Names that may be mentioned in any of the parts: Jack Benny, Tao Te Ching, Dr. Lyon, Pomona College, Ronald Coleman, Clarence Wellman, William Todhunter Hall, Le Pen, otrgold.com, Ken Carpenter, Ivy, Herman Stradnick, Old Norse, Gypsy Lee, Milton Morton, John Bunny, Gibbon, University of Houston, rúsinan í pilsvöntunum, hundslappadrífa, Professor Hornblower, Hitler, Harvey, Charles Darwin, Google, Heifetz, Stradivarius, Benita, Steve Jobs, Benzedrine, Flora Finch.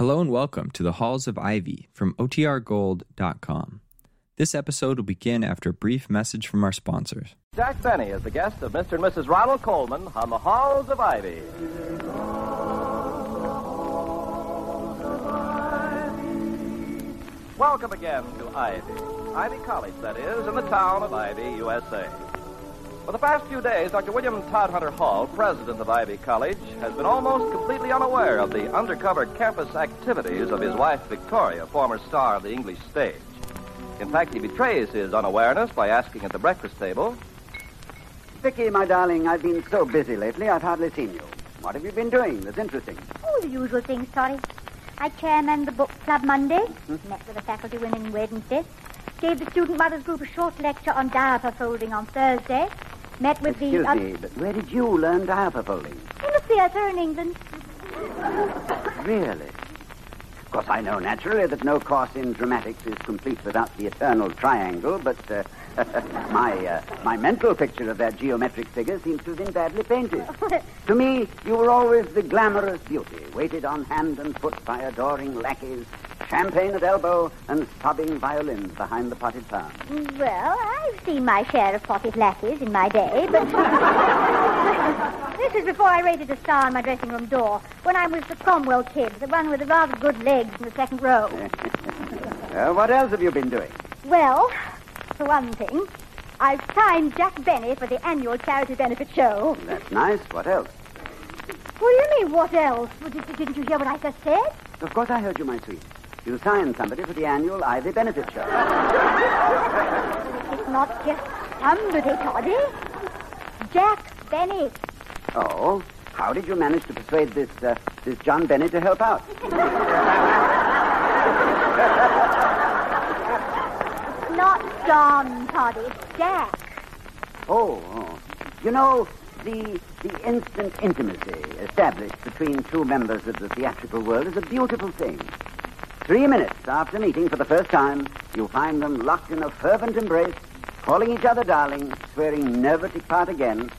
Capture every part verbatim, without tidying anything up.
Hello and welcome to the Halls of Ivy from O T R gold dot com. This episode will begin after a brief message from our sponsors. Jack Benny is the guest of Mister and Missus Ronald Coleman on the Halls of Ivy. Welcome again to Ivy. Ivy College, that is, in the town of Ivy, U S A. For the past few days, Doctor William Todhunter Hall, president of Ivy College, has been almost completely unaware of the undercover campus activities of his wife, Victoria, former star of the English stage. In fact, he betrays his unawareness by asking at the breakfast table, "Vicky, my darling, I've been so busy lately, I've hardly seen you. What have you been doing that's interesting?" "Oh, the usual things, Toddy. I chairman the book club Monday, mm-hmm. met with the faculty women Wednesday, gave the student mothers group a short lecture on diaper folding on Thursday, met with Excuse the... Excuse me, un- but where did you learn diaper folding?" "In the theatre in England." "Really? Of course, I know naturally that no course in dramatics is complete without the eternal triangle, but uh, my uh, my mental picture of that geometric figure seems to have been badly painted. To me, you were always the glamorous beauty, waited on hand and foot by adoring lackeys, champagne at elbow, and sobbing violins behind the potted palm." "Well, I've seen my share of potted lackeys in my day, but this is before I rated a star on my dressing room door, when I was the Cromwell kid, the one with the rather good legs in the second row." uh, What else have you been doing?" "Well, for one thing, I've signed Jack Benny for the annual charity benefit show." "That's nice. What else?" "What do you mean, what else? Didn't you hear what I just said?" "Of course I heard you, my sweet. You signed somebody for the annual Ivy Benefit Show." "It's not just somebody, Toddy. Jack Benny." "Oh, how did you manage to persuade this uh, this John Benny to help out?" "Not John, Toddy. Jack." Oh, oh. You know, the the instant intimacy established between two members of the theatrical world is a beautiful thing. Three minutes after meeting for the first time, you find them locked in a fervent embrace, calling each other darling, swearing never to part again,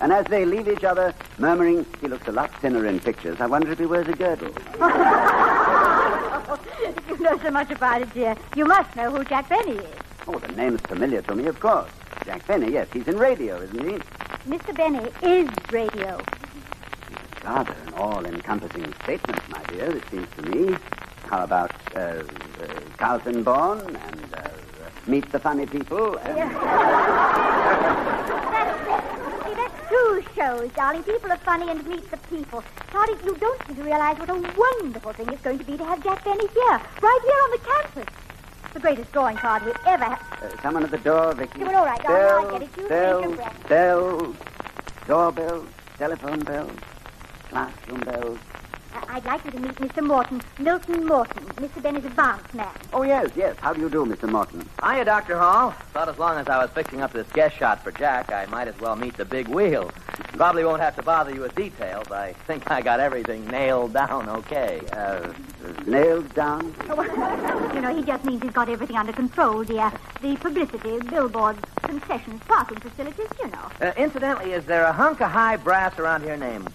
and as they leave each other, murmuring, "He looks a lot thinner in pictures. I wonder if he wears a girdle." "If you know so much about it, dear, you must know who Jack Benny is." "Oh, the name's familiar to me, of course. Jack Benny, yes, he's in radio, isn't he?" "Mister Benny is radio." "It's rather an all-encompassing statement, my dear, it seems to me. How about uh, uh, Carlton Bourne and uh, Meet the Funny People? And..." that's, see, that's two shows, darling. People Are Funny and Meet the People. Toddy, you don't seem to realize what a wonderful thing it's going to be to have Jack Benny here, right here on the campus. The greatest drawing card we ever had. Uh, someone at the door, Vicky. Well, all right, all right, I'll get it. You bell, take a breath. Bell, doorbell, telephone bell, classroom bell. I'd like you to meet Mister Morton, Milton Morton, Mister Bennett's advance man." "Oh, yes, yes. How do you do, Mister Morton?" "Hiya, Doctor Hall. Thought as long as I was fixing up this guest shot for Jack, I might as well meet the big wheel. Probably won't have to bother you with details. I think I got everything nailed down okay." Uh, nailed down? Oh, you know, he just means he's got everything under control, dear. The publicity, billboards, concessions, parking facilities, you know." Uh, incidentally, is there a hunk of high brass around here named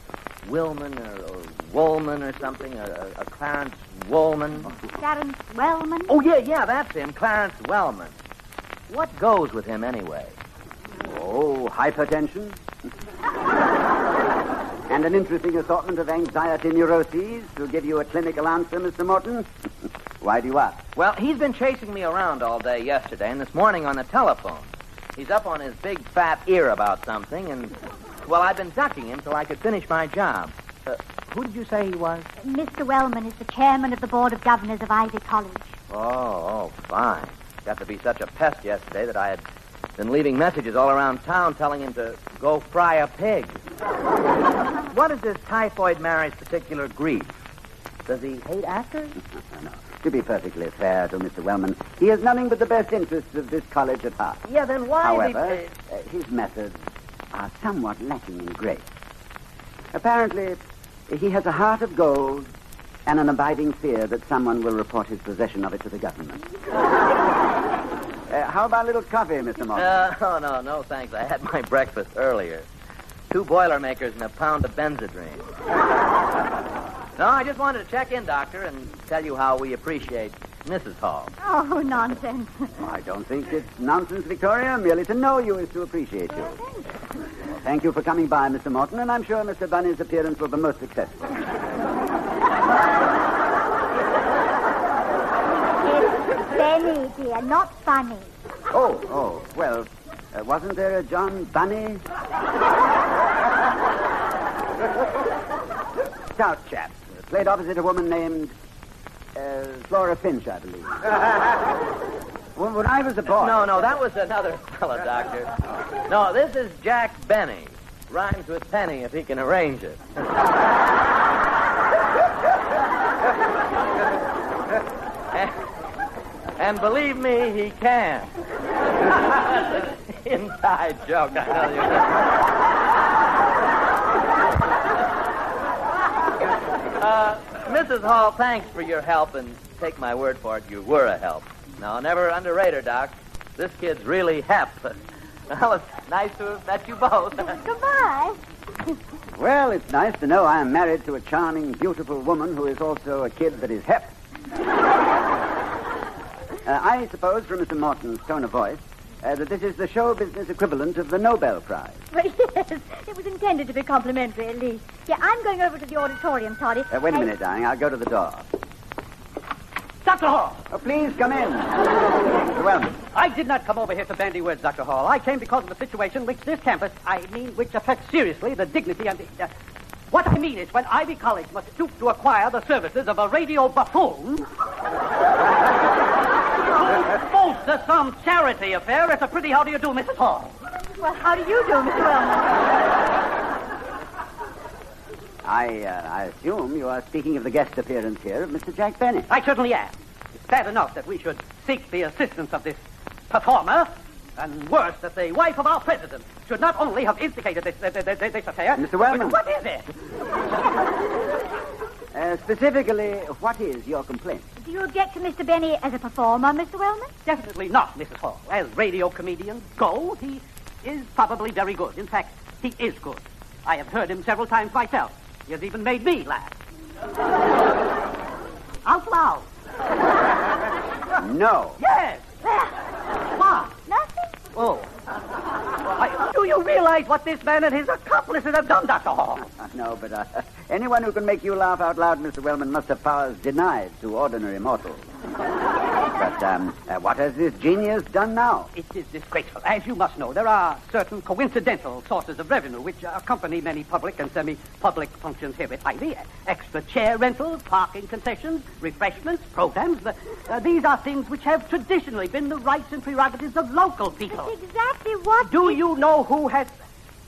Willman or... or... Wellman or something, a, a Clarence Wellman?" "Clarence Wellman?" "Oh, yeah, yeah, that's him, Clarence Wellman. What goes with him, anyway?" "Oh, hypertension. And an interesting assortment of anxiety neuroses to give you a clinical answer, Mister Morton. Why do you ask?" "Well, he's been chasing me around all day yesterday and this morning on the telephone. He's up on his big fat ear about something, and, well, I've been ducking him till I could finish my job. Uh, Who did you say he was?" "Mister Wellman is the chairman of the Board of Governors of Ivy College." Oh, oh, fine. Got to be such a pest yesterday that I had been leaving messages all around town telling him to go fry a pig." "What is this typhoid Mary's particular grief? Does he hate actors?" "No, no, no. To be perfectly fair to Mister Wellman, he has nothing but the best interests of this college at heart." "Yeah, then why..." "However, he... uh, his methods are somewhat lacking in grace. Apparently... he has a heart of gold and an abiding fear that someone will report his possession of it to the government." uh, how about a little coffee, Mister Morton?" Uh, oh, no, no, thanks. I had my breakfast earlier. Two Boilermakers and a pound of Benzedrine." No, I just wanted to check in, Doctor, and tell you how we appreciate Missus Hall. Oh, nonsense. Oh, I don't think it's nonsense, Victoria. Merely to know you is to appreciate you. Well, thanks. Well, thank you for coming by, Mister Morton, and I'm sure Mister Bunny's appearance will be most successful. It's Benny, dear, not funny. Oh, oh, well, uh, wasn't there a John Bunny? Stout chap. Played opposite a woman named... Uh, Flora Finch, I believe. when, when I was a boy... No, no, that was another fellow, Doctor. No, this is Jack Benny. Rhymes with penny if he can arrange it. and, and believe me, he can. That's an inside joke, I tell you. uh... Missus Hall, thanks for your help, and take my word for it, you were a help. Now, never underrate her, Doc. This kid's really hep. Well, it's nice to have met you both. Goodbye. Well, it's nice to know I am married to a charming, beautiful woman who is also a kid that is hep. uh, I suppose, from Mister Morton's tone of voice, Uh, that this is the show business equivalent of the Nobel Prize. Well, yes, it was intended to be complimentary, at least. Yeah, I'm going over to the auditorium, Toddy. Uh, wait a and... minute, darling. I'll go to the door. Doctor Hall! Oh, please, come in. Mister Wellman. I did not come over here to bandy words, Doctor Hall. I came because of the situation which this campus, I mean, which affects seriously the dignity and the... Uh, what I mean is when Ivy College must stoop to acquire the services of a radio buffoon... Bolster some charity affair. It's a pretty how do you do, Missus Hall. Well, how do you do, Mister Wellman? I, uh, I assume you are speaking of the guest appearance here of Mister Jack Benny. I certainly am. It's bad enough that we should seek the assistance of this performer, and worse, that the wife of our president should not only have instigated this, this, this, this affair... Mister Wellman. What is it? Uh, specifically, what is your complaint? Do you object to Mister Benny as a performer, Mister Wellman? Definitely not, Missus Hall. As radio comedians go, he is probably very good. In fact, he is good. I have heard him several times myself. He has even made me laugh. Out loud. No. Yes. What? Nothing. Oh. I, do you realize what this man and his accomplices have done, Doctor Hall? No, but uh, anyone who can make you laugh out loud, Mister Wellman, must have powers denied to ordinary mortals. but um, uh, what has this genius done now? It is disgraceful. As you must know, there are certain coincidental sources of revenue which accompany many public and semi-public functions here at Ivy. Extra chair rentals, parking concessions, refreshments, programs. Uh, these are things which have traditionally been the rights and prerogatives of local people. That's exactly what... Do it... you know who has...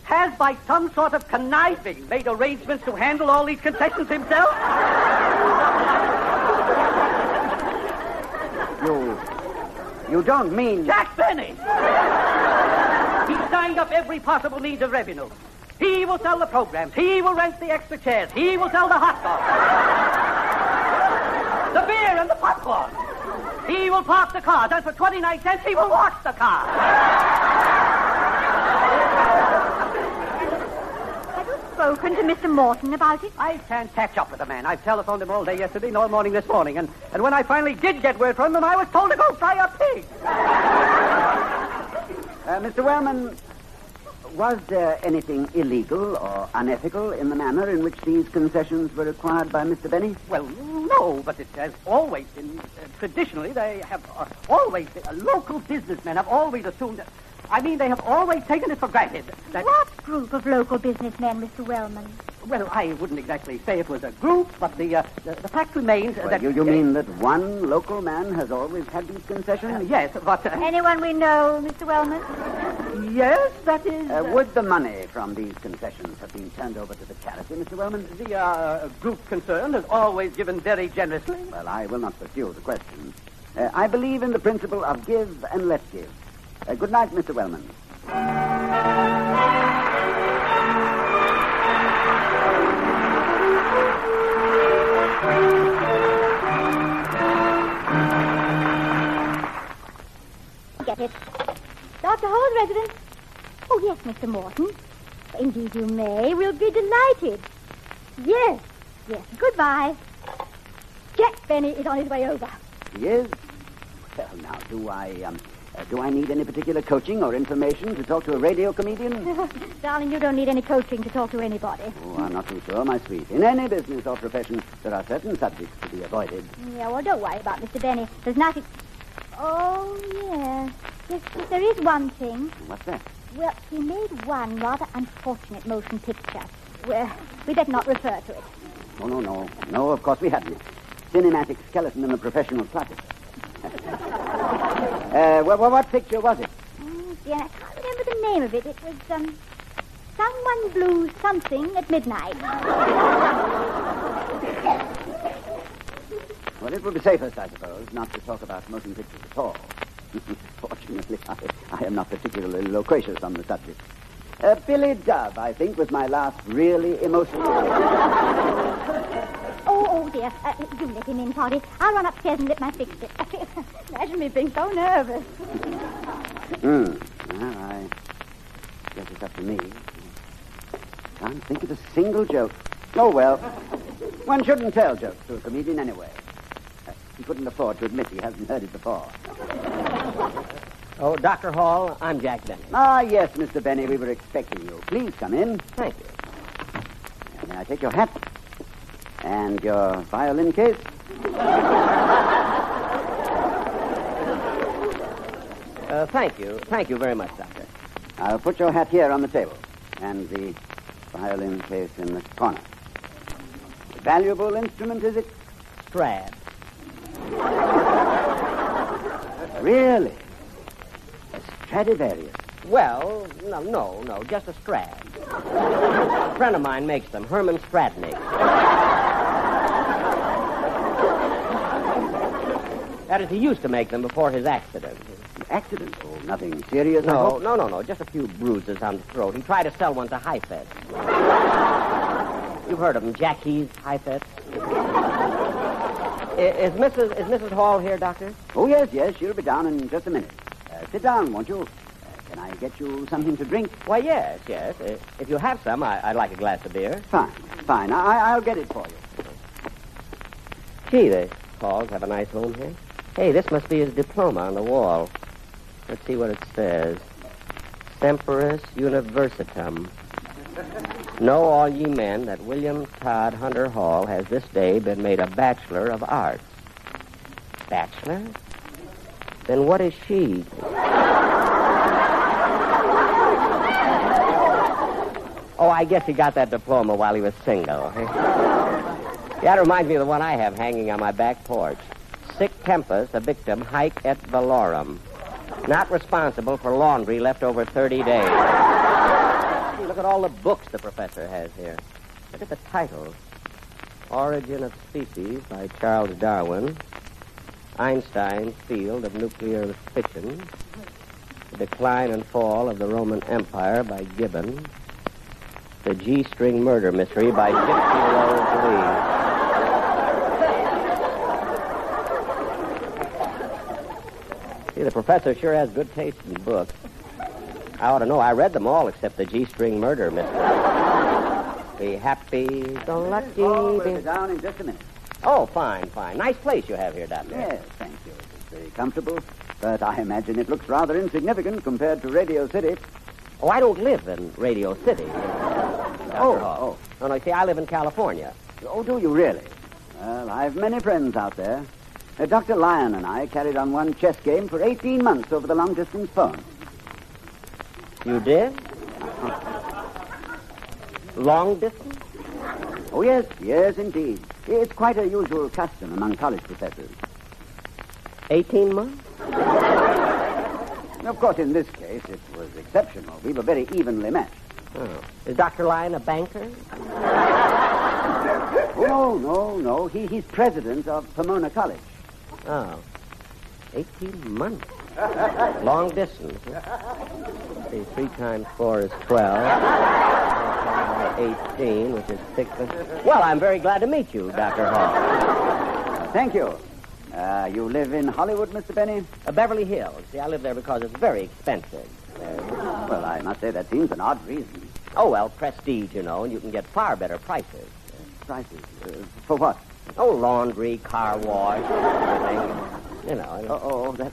has, by some sort of conniving, made arrangements to handle all these concessions himself? You... you don't mean... Jack Benny! He signed up every possible need of revenue. He will sell the programs. He will rent the extra chairs. He will sell the hot dogs. The beer and the popcorn. He will park the cars. And for twenty-nine cents, he will wash the car. Spoken to Mister Morton about it? I can't catch up with the man. I've telephoned him all day yesterday and all morning this morning. And, and when I finally did get word from him, I was told to go fry a pig. uh, Mister Wellman, was there anything illegal or unethical in the manner in which these concessions were acquired by Mister Benny? Well, no, but it has always been... Uh, traditionally, they have uh, always... Been, uh, local businessmen have always assumed... that. I mean, they have always taken it for granted. That... What group of local businessmen, Mister Wellman? Well, I wouldn't exactly say it was a group, but the uh, the, the fact remains well, that... You, you uh, mean that one local man has always had these concessions? Uh, yes, but... Uh... Anyone we know, Mister Wellman? Yes, that is... Uh, uh... Would the money from these concessions have been turned over to the charity, Mister Wellman? The uh, group concerned has always given very generously. Well, I will not pursue the question. Uh, I believe in the principle of give and let give. Uh, good night, Mister Wellman. Get it. Doctor Hall's residence. Oh, yes, Mister Morton. Indeed, you may. We'll be delighted. Yes, Yes, goodbye. Jack Benny is on his way over. He is? Well, now, do I, um, uh, do I need any particular coaching or information to talk to a radio comedian? Darling, you don't need any coaching to talk to anybody. Oh, I'm not too sure, my sweet. In any business or profession, there are certain subjects to be avoided. Yeah, well, don't worry about Mister Benny. There's nothing... Oh, yes. Yes, but there is one thing. What's that? Well, he made one rather unfortunate motion picture. Well, we'd better not refer to it. Oh, no, no. No, of course we haven't. Cinematic skeleton in the professional platter. uh, well, well, what picture was it? Oh, dear, I can't remember the name of it. It was, um, Someone Blew Something at Midnight. Well, it would be safest, I suppose, not to talk about motion pictures at all. Fortunately, I, I am not particularly loquacious on the subject. Uh, Billy Dove, I think, was my last really emotional... oh, oh, dear. Uh, you let him in, Toddy. I'll run upstairs and let my fix it. Imagine me being so nervous. Hmm. Well, I guess it's up to me. Can't think of a single joke. Oh, well. One shouldn't tell jokes to a comedian anyway. Uh, he couldn't afford to admit he hasn't heard it before. Oh, Doctor Hall, I'm Jack Benny. Ah, yes, Mister Benny, we were expecting you. Please come in. Thank you. And may I take your hat? And your violin case? uh, thank you. Thank you very much, Doctor. I'll put your hat here on the table. And the violin case in the corner. The valuable instrument, is it? Strad. Really? Stradivarius? Well, no, no, no, just a Strad. A friend of mine makes them, Herman Stradnick. That is, he used to make them before his accident. Accident? Oh, nothing serious? No, no, no, no, just a few bruises on the throat. He tried to sell one to Heifetz. You've heard of him, Jackie's Heifetz. Is Missus is Missus Hall here, Doctor? Oh, yes, yes, she'll be down in just a minute. Uh, sit down, won't you? Uh, can I get you something to drink? Why, yes, yes. Uh, if you have some, I, I'd like a glass of beer. Fine, fine. I, I'll get it for you. Gee, the Halls have a nice room here. Hey, this must be his diploma on the wall. Let's see what it says. Semperus Universitum. Know all ye men that William Todd Hunter Hall has this day been made a Bachelor of Arts. Bachelor? Then what is she? Oh, I guess he got that diploma while he was single. That reminds me of the one I have hanging on my back porch. Sic tempus, a victim, haec et valorem. Not responsible for laundry left over thirty days. Look at all the books the professor has here. Look at the title. Origin of Species by Charles Darwin. Einstein's Field of Nuclear Fission, The Decline and Fall of the Roman Empire by Gibbon, The G-String Murder Mystery by Gypsy Lee. See, the professor sure has good taste in books. I ought to know. I read them all except The G-String Murder Mystery. Be happy, the lucky... Oh, we'll be down in just a minute. Oh, fine, fine. Nice place you have here, Doctor. Yes, thank you. It's very comfortable, but I imagine it looks rather insignificant compared to Radio City. Oh, I don't live in Radio City. Oh, oh. No, no, see, I live in California. Oh, do you really? Well, I've many friends out there. Uh, Doctor Lyon and I carried on one chess game for eighteen months over the long-distance phone. You did? Long distance? Oh, yes, yes, indeed. It's quite a usual custom among college professors. Eighteen months? Of course, in this case, it was exceptional. We were very evenly matched. Oh. Is Doctor Lyon a banker? Oh, no, no, no. He, he's president of Pomona College. Oh. Eighteen months. Long distance. See, three times four is twelve. eighteen, which is six. Well, I'm very glad to meet you, Doctor Hall. Thank you. Uh, you live in Hollywood, Mister Benny? Uh, Beverly Hills. See, I live there because it's very expensive. Uh, well, I must say that seems an odd reason. Oh, well, prestige, you know, and you can get far better prices. prices. Uh, for what? Oh, laundry, car wash, everything. You know. You know. Oh, oh that,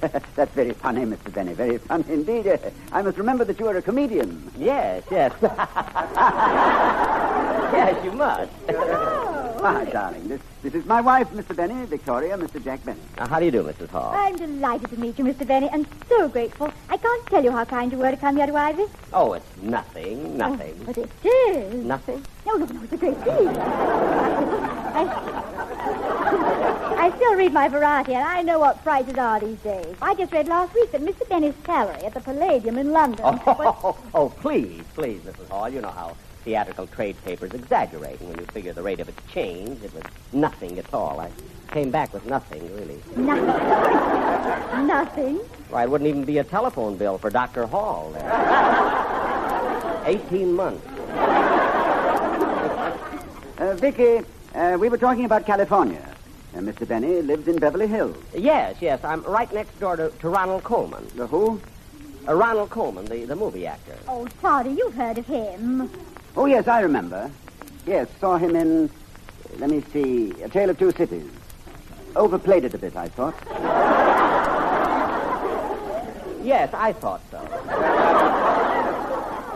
that, that's very funny, Mister Benny. Very funny indeed. Uh, I must remember that you are a comedian. Yes, yes. Yes, you must. Oh, my really? Darling, this this is my wife, Mister Benny, Victoria, Mister Jack Benny. Now, how do you do, Missus Hall? I'm delighted to meet you, Mister Benny, and so grateful. I can't tell you how kind you were to come here to Ivy. Oh, it's nothing, nothing. Oh, but it is. Nothing? No, no, no, it's a great deal. I, I still read my variety, and I know what prices are these days. I just read last week that Mister Benny's salary at the Palladium in London... Oh, was... oh, oh please, please, Missus Hall, you know how... theatrical trade papers exaggerating when you figure the rate of its change. It was nothing at all. I came back with nothing, really. Nothing? Nothing? Why, it wouldn't even be a telephone bill for Doctor Hall there. Eighteen months. Uh, Vicky, uh, we were talking about California. Uh, Mister Benny lives in Beverly Hills. Yes, yes. I'm right next door to, to Ronald Coleman. The who? Uh, Ronald Coleman, the, the movie actor. Oh, Toddy, you've heard of him. Oh, yes, I remember. Yes, saw him in, let me see, A Tale of Two Cities. Overplayed it a bit, I thought. Yes, I thought so.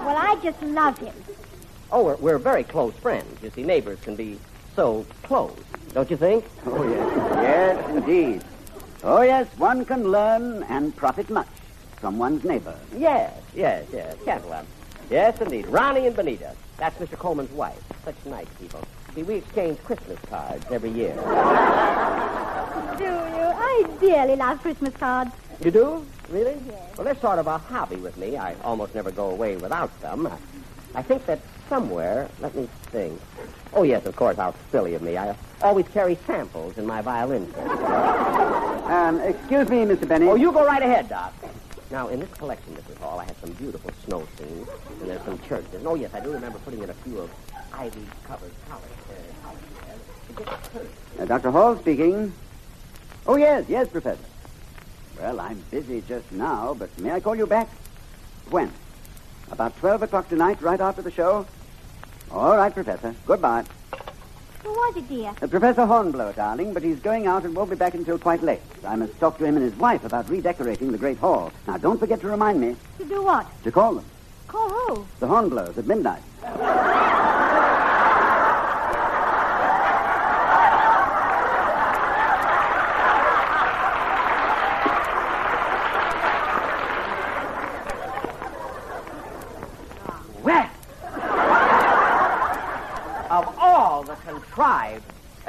Well, I just love him. Oh, we're, we're very close friends. You see, neighbors can be so close, don't you think? Oh, yes. Yes, indeed. Oh, yes, one can learn and profit much from one's neighbor. Yes, yes, yes. Can't one? Yes, indeed. Ronnie and Benita. That's Mister Coleman's wife. Such nice people. See, we exchange Christmas cards every year. Do you? I dearly love Christmas cards. You do? Really? Yes. Well, that's sort of a hobby with me. I almost never go away without them. I, I think that somewhere... Let me think. Oh, yes, of course, how silly of me. I always carry samples in my violin. um, excuse me, Mister Benny. Oh, you go right ahead, Doc. Now, in this collection, Missus Hall, I have some beautiful snow scenes, and there's some churches. Oh, yes, I do remember putting in a few of Ivy's covered college there. Uh, uh, Doctor Hall speaking. Oh, yes, yes, Professor. Well, I'm busy just now, but may I call you back? When? About twelve o'clock tonight, right after the show? All right, Professor. Goodbye. Who was it, dear? Uh, Professor Hornblower, darling, but he's going out and won't be back until quite late. I must talk to him and his wife about redecorating the Great Hall. Now, don't forget to remind me. To do what? To call them. Call who? The Hornblowers at midnight.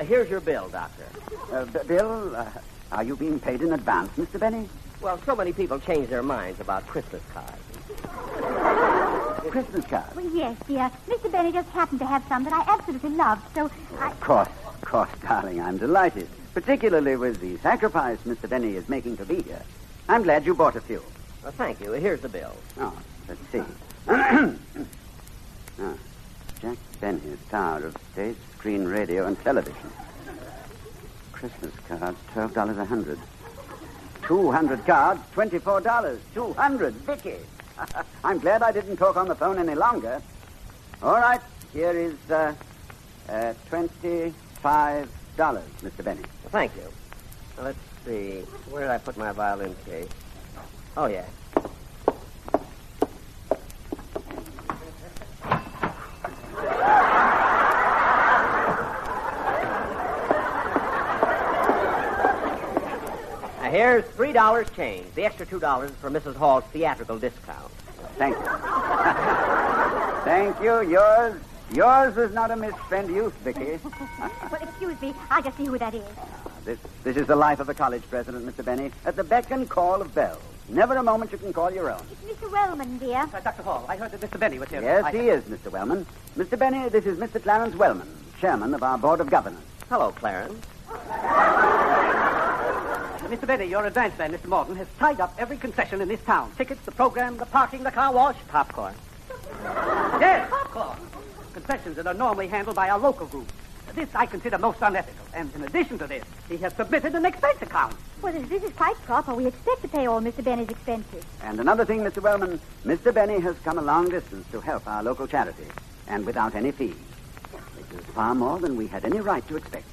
Here's your bill, Doctor. Uh, b- bill, uh, are you being paid in advance, Mister Benny? Well, so many people change their minds about Christmas cards. Christmas cards? Well, yes, dear. Mister Benny just happened to have some that I absolutely loved, so well, I... Of course, of course, darling, I'm delighted. Particularly with the sacrifice Mister Benny is making to be here. I'm glad you bought a few. Well, thank you. Here's the bill. Oh, let's see. Oh, Jack Benny is tired of stage screen, radio, and television. Christmas cards, twelve dollars a hundred. two hundred cards, twenty-four dollars. two hundred, Vicky. I'm glad I didn't talk on the phone any longer. All right, here is uh, uh, twenty-five dollars, Mister Benny. Well, thank you. Now, let's see. Where did I put my violin case? Oh, yeah. Here's three dollars change. The extra two dollars for Missus Hall's theatrical discount. Thank you. Thank you. Yours yours was not a misspent youth, Vicky. Well, excuse me. I'll just see who that is. Ah, this, this is the life of a college president, Mister Benny. At the beck and call of bells. Never a moment you can call your own. It's Mister Wellman, dear. Uh, Doctor Hall, I heard that Mister Benny was here. Yes, I... he is, Mister Wellman. Mister Benny, this is Mister Clarence Wellman, chairman of our board of governors. Hello, Clarence. Mister Benny, your advance man, Mister Morton, has tied up every concession in this town. Tickets, the program, the parking, the car wash. Popcorn. Yes, popcorn. Concessions that are normally handled by our local group. This I consider most unethical. And in addition to this, he has submitted an expense account. Well, this is quite proper. We expect to pay all Mister Benny's expenses. And another thing, Mister Wellman, Mister Benny has come a long distance to help our local charity. And without any fees. is far more than we had any right to expect.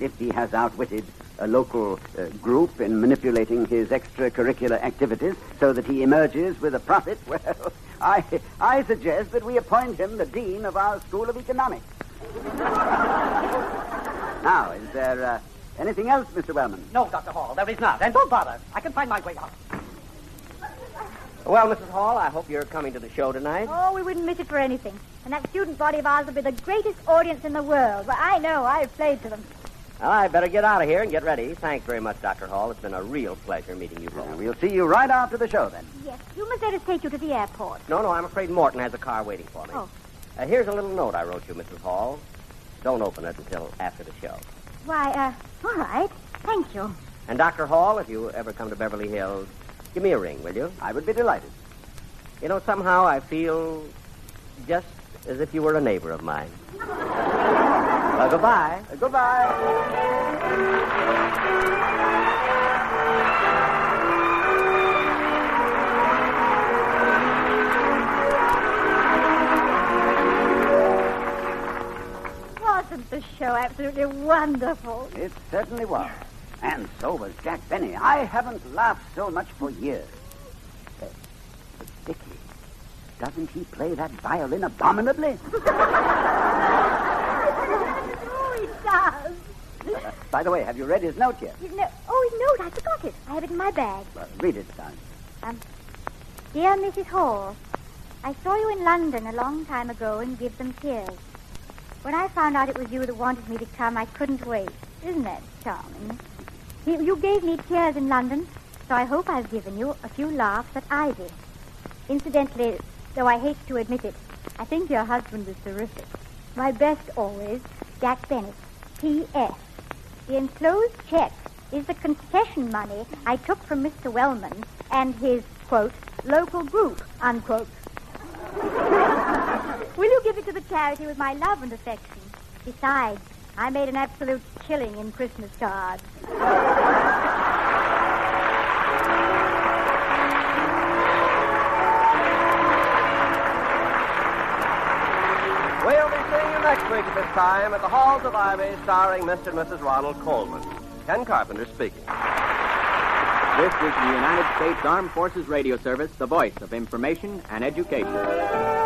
If he has outwitted a local uh, group in manipulating his extracurricular activities so that he emerges with a profit, well, I, I suggest that we appoint him the dean of our School of Economics. Now, is there uh, anything else, Mister Wellman? No, Doctor Hall, there is not. And don't bother. I can find my way out. Well, Missus Hall, I hope you're coming to the show tonight. Oh, we wouldn't miss it for anything. And that student body of ours will be the greatest audience in the world. Well, I know. I've played to them. Well, I better get out of here and get ready. Thanks very much, Doctor Hall. It's been a real pleasure meeting you both. Well, we'll see you right after the show, then. Yes. You must let us take you to the airport. No, no, I'm afraid Morton has a car waiting for me. Oh. Uh, here's a little note I wrote you, Missus Hall. Don't open it until after the show. Why, uh, all right. Thank you. And, Doctor Hall, if you ever come to Beverly Hills, give me a ring, will you? I would be delighted. You know, somehow I feel just as if you were a neighbor of mine. Well, goodbye. Uh, goodbye. Wasn't the show absolutely wonderful? It certainly was. And so was Jack Benny. I haven't laughed so much for years. But, but Dickie, doesn't he play that violin abominably? Oh, he does. Uh, by the way, have you read his note yet? His note? Oh, his note. I forgot it. I have it in my bag. Well, read it, son. Um, Dear Missus Hall, I saw you in London a long time ago and gave them tears. When I found out it was you that wanted me to come, I couldn't wait. Isn't that charming? You gave me tears in London, so I hope I've given you a few laughs at Ivy. Incidentally, though I hate to admit it, I think your husband is terrific. My best always, Jack Benny. P S The enclosed check is the concession money I took from Mister Wellman and his, quote, local group, unquote. Will you give it to the charity with my love and affection? Besides, I made an absolute killing in Christmas cards. We'll be seeing you next week at this time at the Halls of Ivy, starring Mister and Missus Ronald Coleman. Ken Carpenter speaking. This is the United States Armed Forces Radio Service, the voice of information and education.